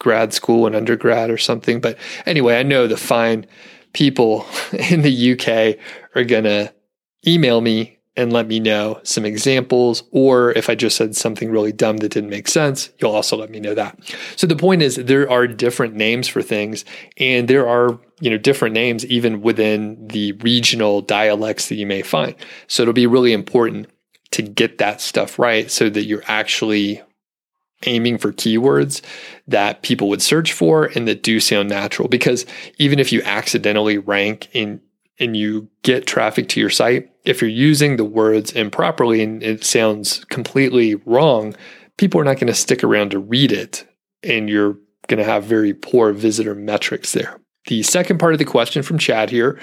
grad school and undergrad or something. But anyway, I know the fine people in the UK are going to email me and let me know some examples, or if I just said something really dumb that didn't make sense, you'll also let me know that. So the point is there are different names for things, and there are, you know, different names even within the regional dialects that you may find. So it'll be really important to get that stuff right so that you're actually aiming for keywords that people would search for and that do sound natural. Because even if you accidentally rank in and you get traffic to your site, if you're using the words improperly and it sounds completely wrong, people are not going to stick around to read it, and you're going to have very poor visitor metrics there. The second part of the question from Chad here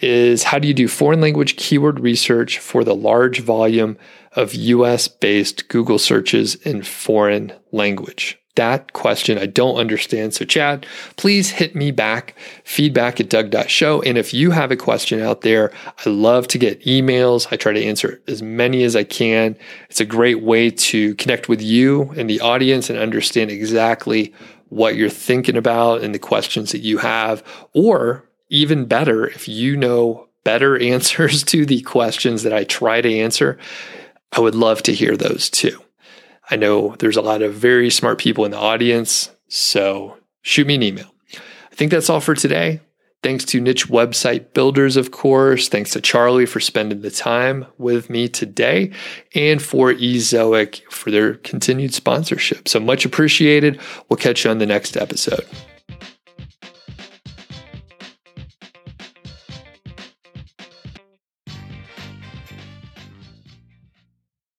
is, how do you do foreign language keyword research for the large volume of US-based Google searches in foreign language? That question I don't understand. So Chad, please hit me back, feedback@doug.show. And if you have a question out there, I love to get emails. I try to answer as many as I can. It's a great way to connect with you and the audience and understand exactly what you're thinking about and the questions that you have. Or even better, if you know better answers to the questions that I try to answer, I would love to hear those too. I know there's a lot of very smart people in the audience, so shoot me an email. I think that's all for today. Thanks to Niche Website Builders, of course. Thanks to Charlie for spending the time with me today, and for Ezoic for their continued sponsorship. So much appreciated. We'll catch you on the next episode.